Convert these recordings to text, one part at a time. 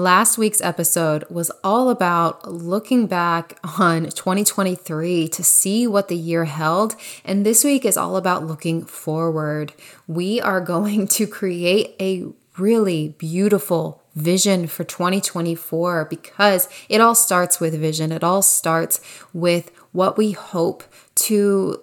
Last week's episode was all about looking back on 2023 to see what the year held, and this week is all about looking forward. We are going to create a really beautiful vision for 2024 because it all starts with vision. It all starts with what we hope to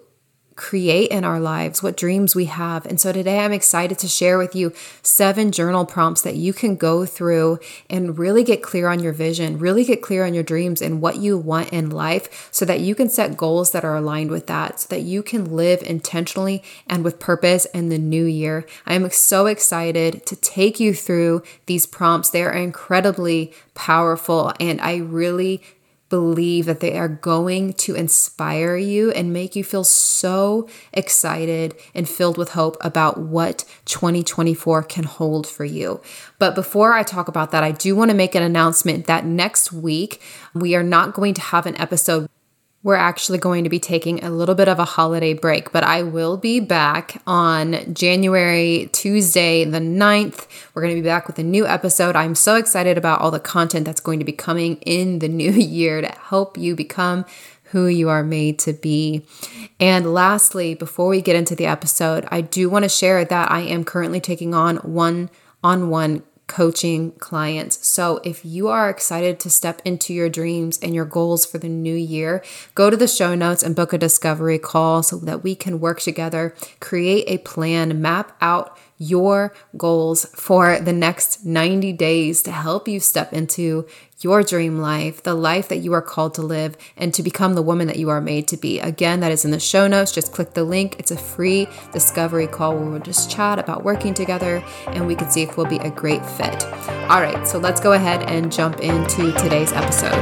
create in our lives, what dreams we have. And so today I'm excited to share with you 7 journal prompts that you can go through and really get clear on your vision, really get clear on your dreams and what you want in life so that you can set goals that are aligned with that, so that you can live intentionally and with purpose in the new year. I am so excited to take you through these prompts. They are incredibly powerful, and I really believe that they are going to inspire you and make you feel so excited and filled with hope about what 2024 can hold for you. But before I talk about that, I do want to make an announcement that next week we are not going to have an episode. We're actually going to be taking a little bit of a holiday break, but I will be back on January, Tuesday, the 9th. We're going to be back with a new episode. I'm so excited about all the content that's going to be coming in the new year to help you become who you are made to be. And lastly, before we get into the episode, I do want to share that I am currently taking on one-on-one coaching clients. So if you are excited to step into your dreams and your goals for the new year, go to the show notes and book a discovery call so that we can work together, create a plan, map out your goals for the next 90 days to help you step into your dream life, the life that you are called to live, and to become the woman that you are made to be. Again, that is in the show notes. Just click the link. It's a free discovery call where we'll just chat about working together and we can see if we'll be a great fit. All right, so let's go ahead and jump into today's episode.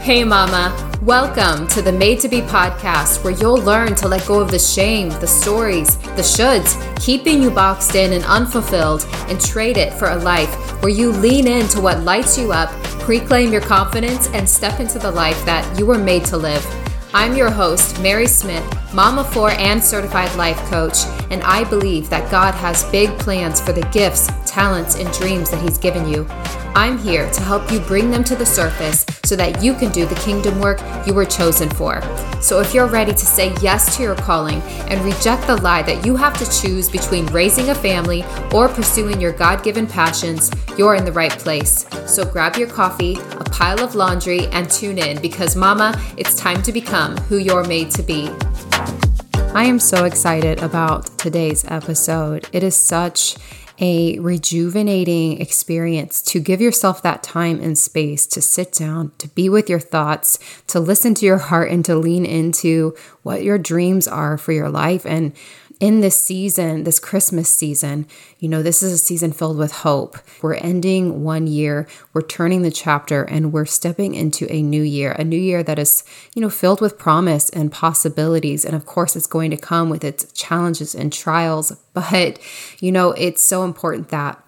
Hey mama, welcome to the Made to Be podcast, where you'll learn to let go of the shame, the stories, the shoulds, keeping you boxed in and unfulfilled, and trade it for a life where you lean into what lights you up, reclaim your confidence, and step into the life that you were made to live. I'm your host, Mary Smith, Mama 4 and Certified Life Coach, and I believe that God has big plans for the gifts, talents, and dreams that He's given you. I'm here to help you bring them to the surface so that you can do the kingdom work you were chosen for. So if you're ready to say yes to your calling and reject the lie that you have to choose between raising a family or pursuing your God-given passions, you're in the right place. So grab your coffee, a pile of laundry, and tune in because, mama, it's time to become who you're made to be. I am so excited about today's episode. It is such a rejuvenating experience to give yourself that time and space to sit down, to be with your thoughts, to listen to your heart, and to lean into what your dreams are for your life. And in this season, this Christmas season, you know, this is a season filled with hope. We're ending one year, we're turning the chapter, and we're stepping into a new year that is, you know, filled with promise and possibilities. And of course, it's going to come with its challenges and trials, but, you know, it's so important that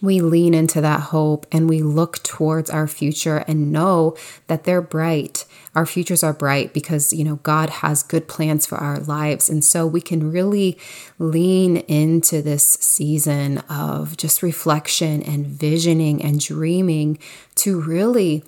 we lean into that hope and we look towards our future and know that they're bright. Our futures are bright because, you know, God has good plans for our lives. And so we can really lean into this season of just reflection and visioning and dreaming to really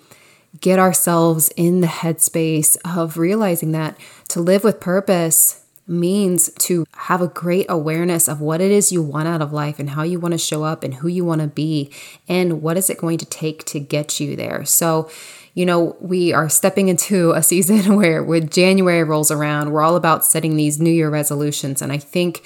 get ourselves in the headspace of realizing that to live with purpose means to have a great awareness of what it is you want out of life and how you want to show up and who you want to be and what is it going to take to get you there. So, you know, we are stepping into a season where when January rolls around, we're all about setting these New Year resolutions. And I think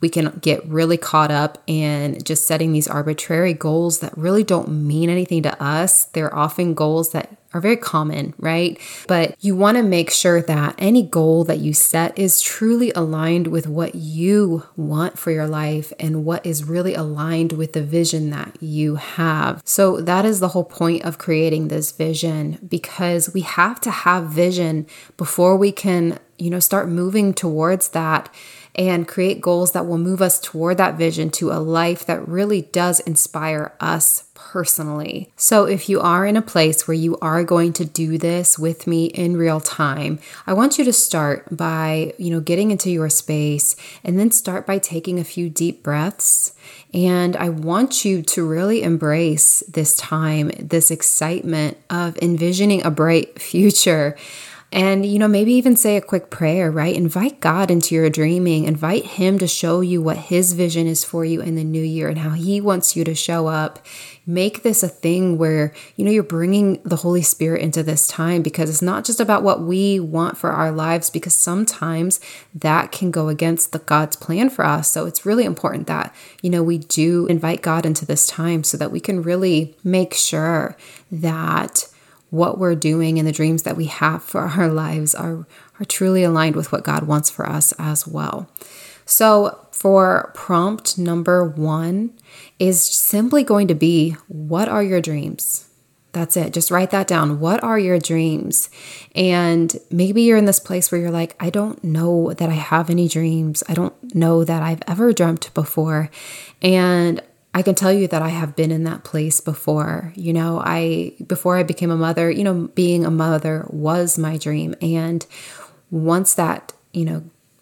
we can get really caught up in just setting these arbitrary goals that really don't mean anything to us. They're often goals that are very common, right? But you want to make sure that any goal that you set is truly aligned with what you want for your life and what is really aligned with the vision that you have. So that is the whole point of creating this vision, because we have to have vision before we can, you know, start moving towards that and create goals that will move us toward that vision to a life that really does inspire us personally. So if you are in a place where you are going to do this with me in real time, I want you to start by, getting into your space, and then start by taking a few deep breaths. And I want you to really embrace this time, this excitement of envisioning a bright future. And, maybe even say a quick prayer, right? Invite God into your dreaming. Invite Him to show you what His vision is for you in the new year and how He wants you to show up. Make this a thing where, you're bringing the Holy Spirit into this time, because it's not just about what we want for our lives, because sometimes that can go against God's plan for us. So it's really important that, we do invite God into this time so that we can really make sure that what we're doing and the dreams that we have for our lives are truly aligned with what God wants for us as well. So for prompt number 1 is simply going to be, what are your dreams? That's it. Just write that down. What are your dreams? And maybe you're in this place where you're like, I don't know that I have any dreams. I don't know that I've ever dreamt before. And I can tell you that I have been in that place before. Before I became a mother, being a mother was my dream. And once that,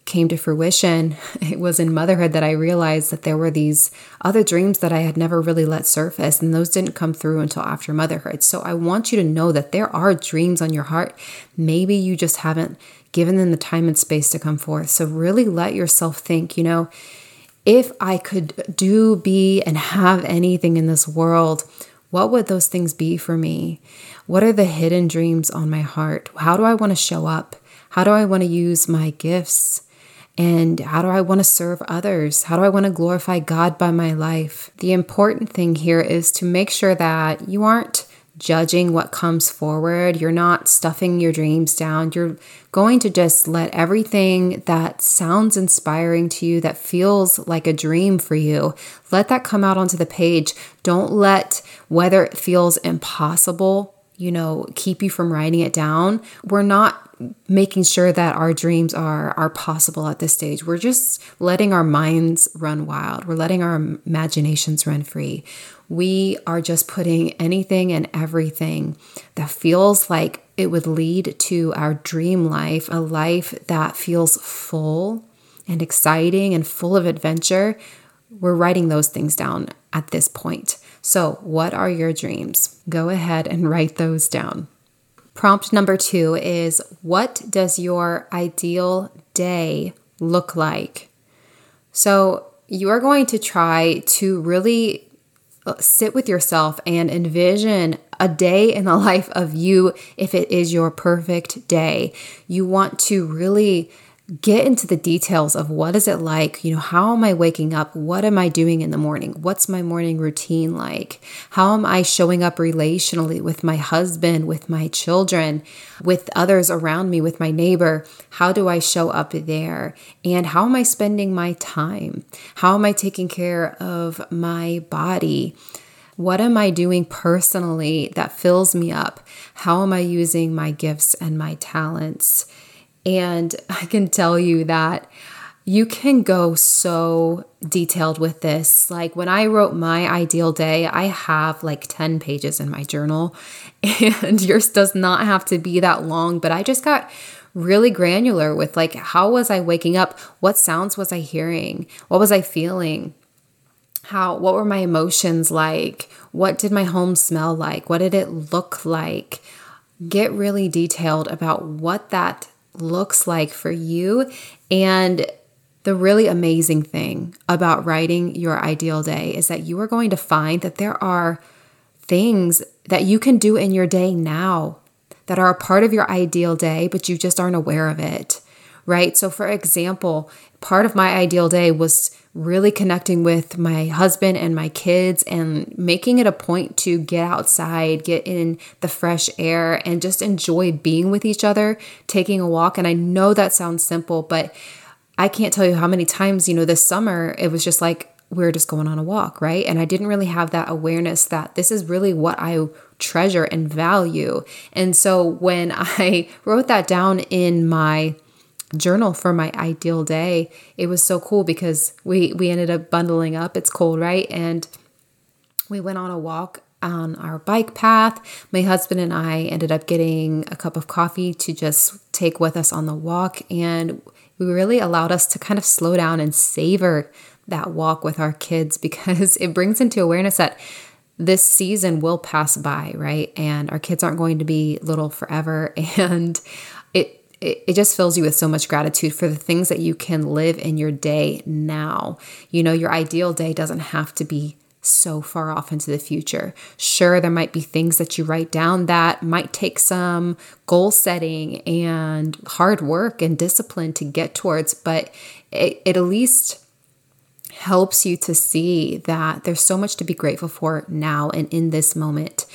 came to fruition, it was in motherhood that I realized that there were these other dreams that I had never really let surface, and those didn't come through until after motherhood. So I want you to know that there are dreams on your heart. Maybe you just haven't given them the time and space to come forth. So really let yourself think, if I could do, be, and have anything in this world, what would those things be for me? What are the hidden dreams on my heart? How do I want to show up? How do I want to use my gifts? And how do I want to serve others? How do I want to glorify God by my life? The important thing here is to make sure that you aren't judging what comes forward. You're not stuffing your dreams down. You're going to just let everything that sounds inspiring to you, that feels like a dream for you, let that come out onto the page. Don't let whether it feels impossible, keep you from writing it down. We're not making sure that our dreams are possible at this stage. We're just letting our minds run wild. We're letting our imaginations run free. We are just putting anything and everything that feels like it would lead to our dream life, a life that feels full and exciting and full of adventure. We're writing those things down at this point. So, what are your dreams? Go ahead and write those down. Prompt number 2 is, what does your ideal day look like? So you are going to try to really sit with yourself and envision a day in the life of you if it is your perfect day. You want to really get into the details of what is it like? How am I waking up? What am I doing in the morning? What's my morning routine like? How am I showing up relationally with my husband, with my children, with others around me, with my neighbor? How do I show up there? And how am I spending my time? How am I taking care of my body? What am I doing personally that fills me up? How am I using my gifts and my talents? And I can tell you that you can go so detailed with this. Like when I wrote my ideal day, I have 10 pages in my journal, and yours does not have to be that long, but I just got really granular with how was I waking up? What sounds was I hearing? What was I feeling? What were my emotions like? What did my home smell like? What did it look like? Get really detailed about what that looks like for you. And the really amazing thing about writing your ideal day is that you are going to find that there are things that you can do in your day now that are a part of your ideal day, but you just aren't aware of it, right? So for example, part of my ideal day was really connecting with my husband and my kids and making it a point to get outside, get in the fresh air, and just enjoy being with each other, taking a walk. And I know that sounds simple, but I can't tell you how many times, this summer, it was just we're just going on a walk, right? And I didn't really have that awareness that this is really what I treasure and value. And so when I wrote that down in my journal for my ideal day, it was so cool because we ended up bundling up. It's cold, right? And we went on a walk on our bike path. My husband and I ended up getting a cup of coffee to just take with us on the walk, and we really allowed us to kind of slow down and savor that walk with our kids, because it brings into awareness that this season will pass by, right? And our kids aren't going to be little forever, and it just fills you with so much gratitude for the things that you can live in your day now. You know, your ideal day doesn't have to be so far off into the future. Sure, there might be things that you write down that might take some goal setting and hard work and discipline to get towards, but it at least helps you to see that there's so much to be grateful for now and in this moment.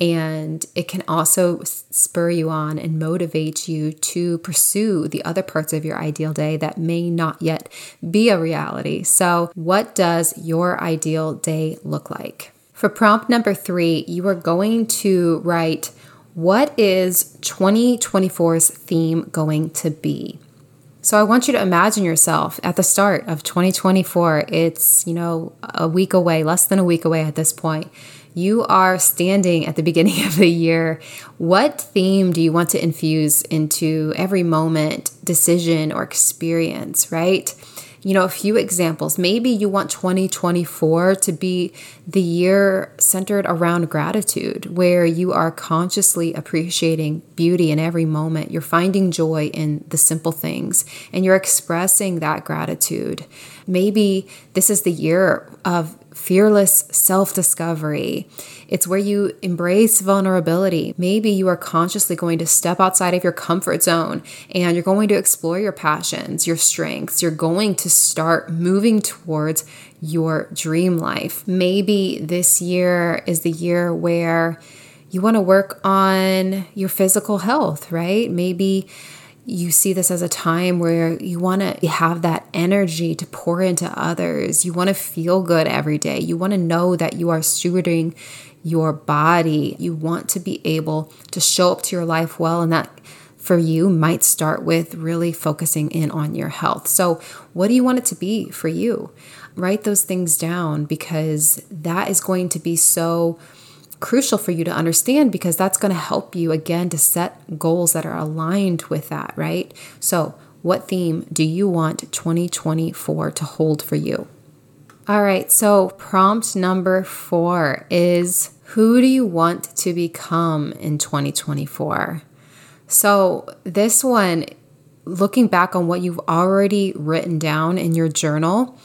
And it can also spur you on and motivate you to pursue the other parts of your ideal day that may not yet be a reality. So, what does your ideal day look like? For prompt number 3, you are going to write, what is 2024's theme going to be? So I want you to imagine yourself at the start of 2024. It's, a week away, less than a week away at this point. You are standing at the beginning of the year. What theme do you want to infuse into every moment, decision, or experience, right? A few examples. Maybe you want 2024 to be the year centered around gratitude, where you are consciously appreciating beauty in every moment. You're finding joy in the simple things, and you're expressing that gratitude. Maybe this is the year of fearless self-discovery. It's where you embrace vulnerability. Maybe you are consciously going to step outside of your comfort zone, and you're going to explore your passions, your strengths. You're going to start moving towards your dream life. Maybe this year is the year where you want to work on your physical health, right? Maybe you see this as a time where you want to have that energy to pour into others. You want to feel good every day. You want to know that you are stewarding your body. You want to be able to show up to your life well, and that for you might start with really focusing in on your health. So what do you want it to be for you? Write those things down, because that is going to be so crucial for you to understand, because that's going to help you again to set goals that are aligned with that, right? So what theme do you want 2024 to hold for you? All right. So prompt number 4 is, who do you want to become in 2024? So this one, looking back on what you've already written down in your journal,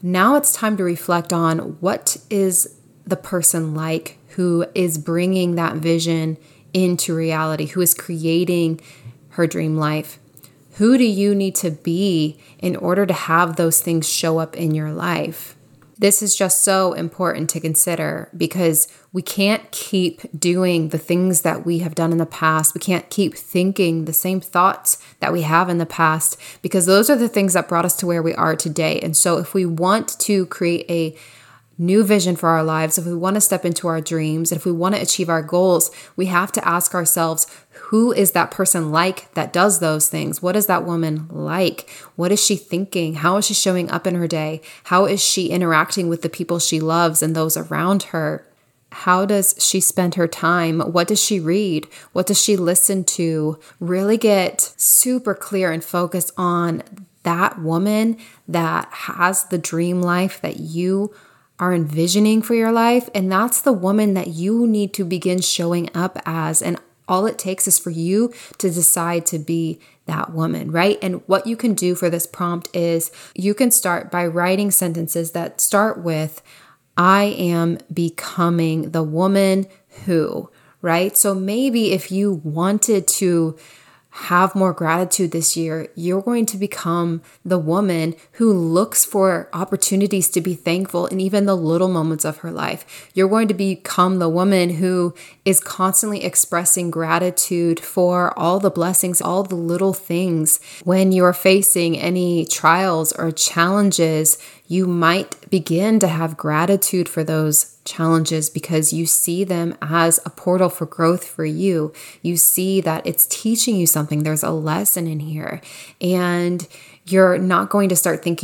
now it's time to reflect on, what is the person like who is bringing that vision into reality, who is creating her dream life? Who do you need to be in order to have those things show up in your life? This is just so important to consider, because we can't keep doing the things that we have done in the past. We can't keep thinking the same thoughts that we have in the past, because those are the things that brought us to where we are today. And so if we want to create a new vision for our lives, if we want to step into our dreams, and if we want to achieve our goals, we have to ask ourselves, who is that person like that does those things? What is that woman like? What is she thinking? How is she showing up in her day? How is she interacting with the people she loves and those around her? How does she spend her time? What does she read? What does she listen to? Really get super clear and focused on that woman that has the dream life that you are envisioning for your life. And that's the woman that you need to begin showing up as. And all it takes is for you to decide to be that woman, right? And what you can do for this prompt is, you can start by writing sentences that start with, I am becoming the woman who, right? So maybe if you wanted to have more gratitude this year, you're going to become the woman who looks for opportunities to be thankful in even the little moments of her life. You're going to become the woman who is constantly expressing gratitude for all the blessings, all the little things. When you're facing any trials or challenges, you might begin to have gratitude for those challenges, because you see them as a portal for growth for you. You see that it's teaching you something. There's a lesson in here. And You're not going to start thinking,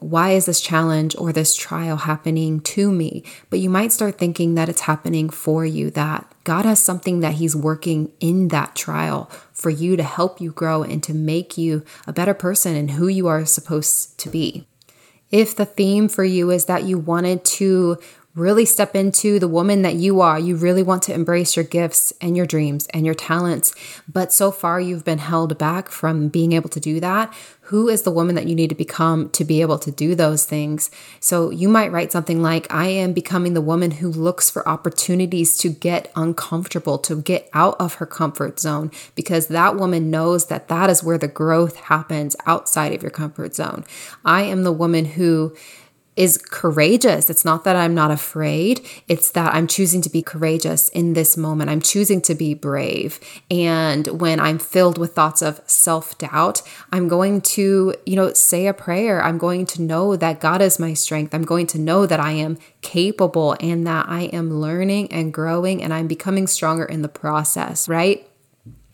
why is this challenge or this trial happening to me? But you might start thinking that it's happening for you, that God has something that He's working in that trial for you to help you grow and to make you a better person and who you are supposed to be. If the theme for you is that you wanted to really step into the woman that you are, you really want to embrace your gifts and your dreams and your talents, but so far you've been held back from being able to do that, who is the woman that you need to become to be able to do those things? So you might write something like, I am becoming the woman who looks for opportunities to get uncomfortable, to get out of her comfort zone, because that woman knows that that is where the growth happens, outside of your comfort zone. I am the woman who is courageous. It's not that I'm not afraid. It's that I'm choosing to be courageous in this moment. I'm choosing to be brave. And when I'm filled with thoughts of self-doubt, I'm going to, say a prayer. I'm going to know that God is my strength. I'm going to know that I am capable and that I am learning and growing and I'm becoming stronger in the process, right?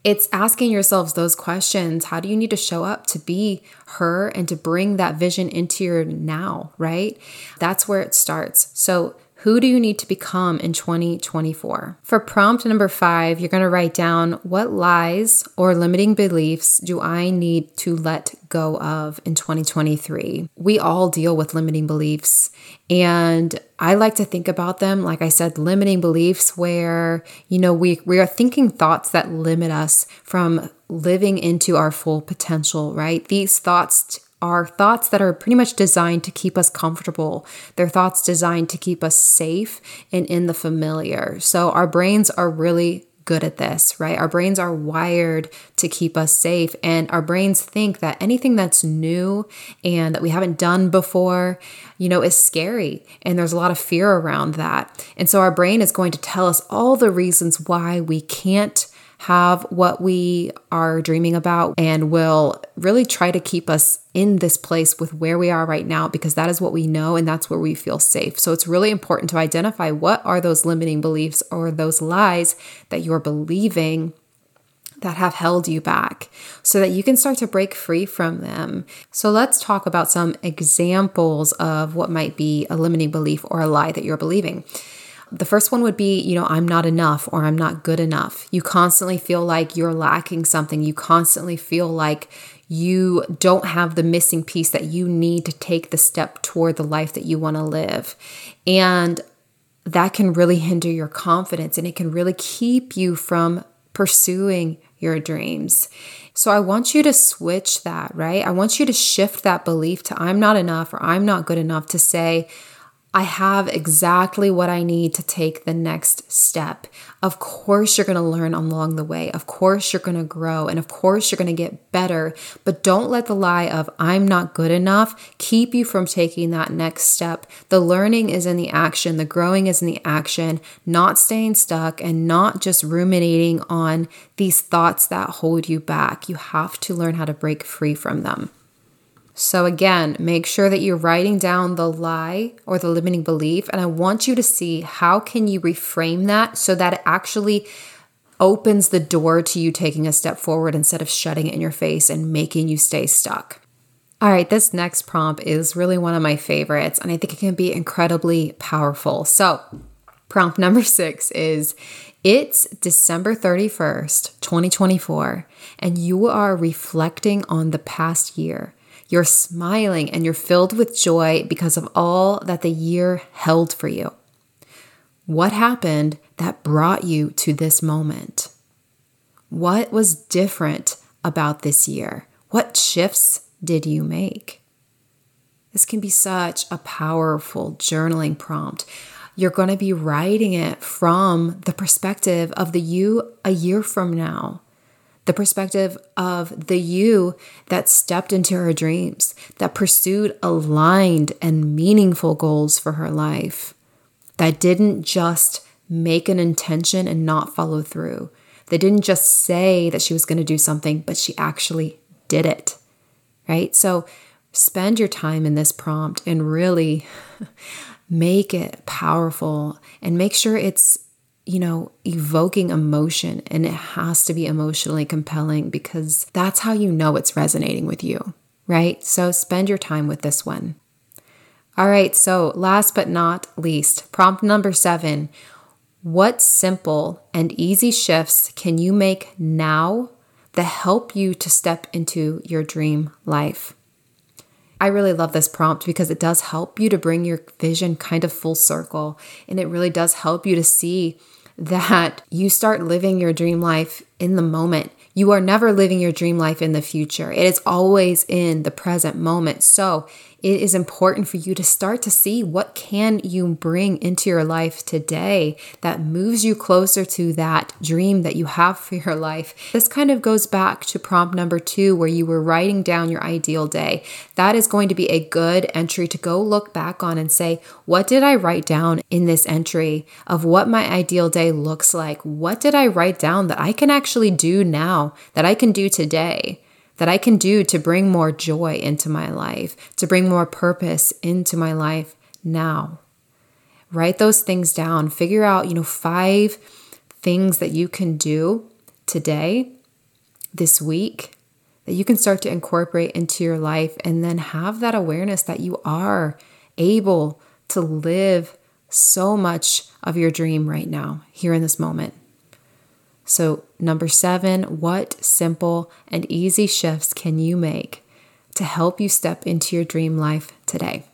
It's asking yourselves those questions. How do you need to show up to be her and to bring that vision into your now, right? That's where it starts. So who do you need to become in 2024? For prompt number 5, you're going to write down, what lies or limiting beliefs do I need to let go of in 2023? We all deal with limiting beliefs, and I like to think about them, like I said, limiting beliefs where, we are thinking thoughts that limit us from living into our full potential, right? These thoughts are thoughts that are pretty much designed to keep us comfortable. They're thoughts designed to keep us safe and in the familiar. So our brains are really good at this, right? Our brains are wired to keep us safe, and our brains think that anything that's new and that we haven't done before, is scary, and there's a lot of fear around that. And so our brain is going to tell us all the reasons why we can't have what we are dreaming about, and will really try to keep us in this place with where we are right now, because that is what we know and that's where we feel safe. So it's really important to identify what are those limiting beliefs or those lies that you're believing that have held you back, so that you can start to break free from them. So let's talk about some examples of what might be a limiting belief or a lie that you're believing. The first one would be, I'm not enough, or I'm not good enough. You constantly feel like you're lacking something. You constantly feel like you don't have the missing piece that you need to take the step toward the life that you want to live. And that can really hinder your confidence, and it can really keep you from pursuing your dreams. So I want you to switch that, right? I want you to shift that belief to I'm not enough or I'm not good enough to say, I have exactly what I need to take the next step. Of course, you're going to learn along the way. Of course, you're going to grow. And of course, you're going to get better. But don't let the lie of I'm not good enough keep you from taking that next step. The learning is in the action. The growing is in the action, not staying stuck and not just ruminating on these thoughts that hold you back. You have to learn how to break free from them. So again, make sure that you're writing down the lie or the limiting belief, and I want you to see how can you reframe that so that it actually opens the door to you taking a step forward instead of shutting it in your face and making you stay stuck. All right, this next prompt is really one of my favorites, and I think it can be incredibly powerful. So prompt number 6 is, it's December 31st, 2024, and you are reflecting on the past year. You're smiling and you're filled with joy because of all that the year held for you. What happened that brought you to this moment? What was different about this year? What shifts did you make? This can be such a powerful journaling prompt. You're going to be writing it from the perspective of the you a year from now. The perspective of the you that stepped into her dreams, that pursued aligned and meaningful goals for her life, that didn't just make an intention and not follow through. They didn't just say that she was going to do something, but she actually did it, right? So spend your time in this prompt and really make it powerful, and make sure it's evoking emotion, and it has to be emotionally compelling, because that's how you know it's resonating with you, right? So spend your time with this one. All right, so last but not least, prompt number 7. What simple and easy shifts can you make now that help you to step into your dream life? I really love this prompt because it does help you to bring your vision kind of full circle. And it really does help you to see that you start living your dream life in the moment. You are never living your dream life in the future. It is always in the present moment. So it is important for you to start to see what can you bring into your life today that moves you closer to that dream that you have for your life. This kind of goes back to prompt number 2, where you were writing down your ideal day. That is going to be a good entry to go look back on and say, what did I write down in this entry of what my ideal day looks like? What did I write down that I can actually do now, that I can do today, that I can do to bring more joy into my life, to bring more purpose into my life now? Write those things down. Figure out, 5 things that you can do today, this week, that you can start to incorporate into your life, and then have that awareness that you are able to live so much of your dream right now, here in this moment. So number 7, what simple and easy shifts can you make to help you step into your dream life today?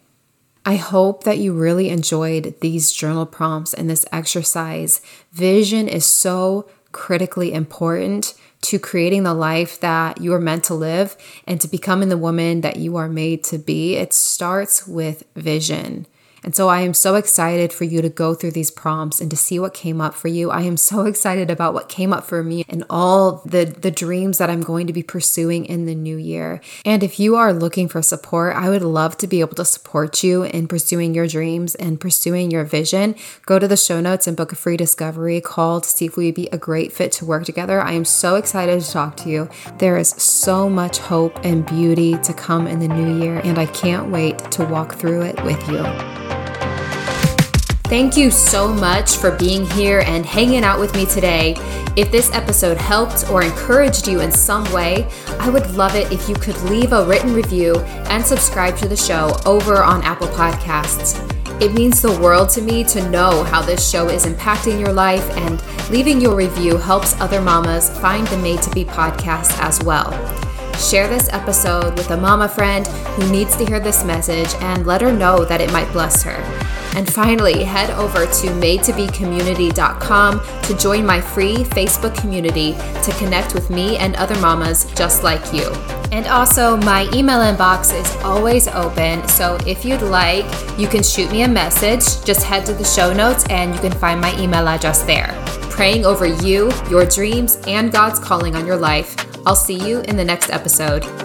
I hope that you really enjoyed these journal prompts and this exercise. Vision is so critically important to creating the life that you are meant to live and to becoming the woman that you are made to be. It starts with vision. And so I am so excited for you to go through these prompts and to see what came up for you. I am so excited about what came up for me and all the dreams that I'm going to be pursuing in the new year. And if you are looking for support, I would love to be able to support you in pursuing your dreams and pursuing your vision. Go to the show notes and book a free discovery call to see if we'd be a great fit to work together. I am so excited to talk to you. There is so much hope and beauty to come in the new year, and I can't wait to walk through it with you. Thank you so much for being here and hanging out with me today. If this episode helped or encouraged you in some way, I would love it if you could leave a written review and subscribe to the show over on Apple Podcasts. It means the world to me to know how this show is impacting your life, and leaving your review helps other mamas find the Made to Be podcast as well. Share this episode with a mama friend who needs to hear this message and let her know that it might bless her. And finally, head over to madetobecommunity.com to join my free Facebook community to connect with me and other mamas just like you. And also, my email inbox is always open, so if you'd like, you can shoot me a message. Just head to the show notes and you can find my email address there. Praying over you, your dreams, and God's calling on your life. I'll see you in the next episode.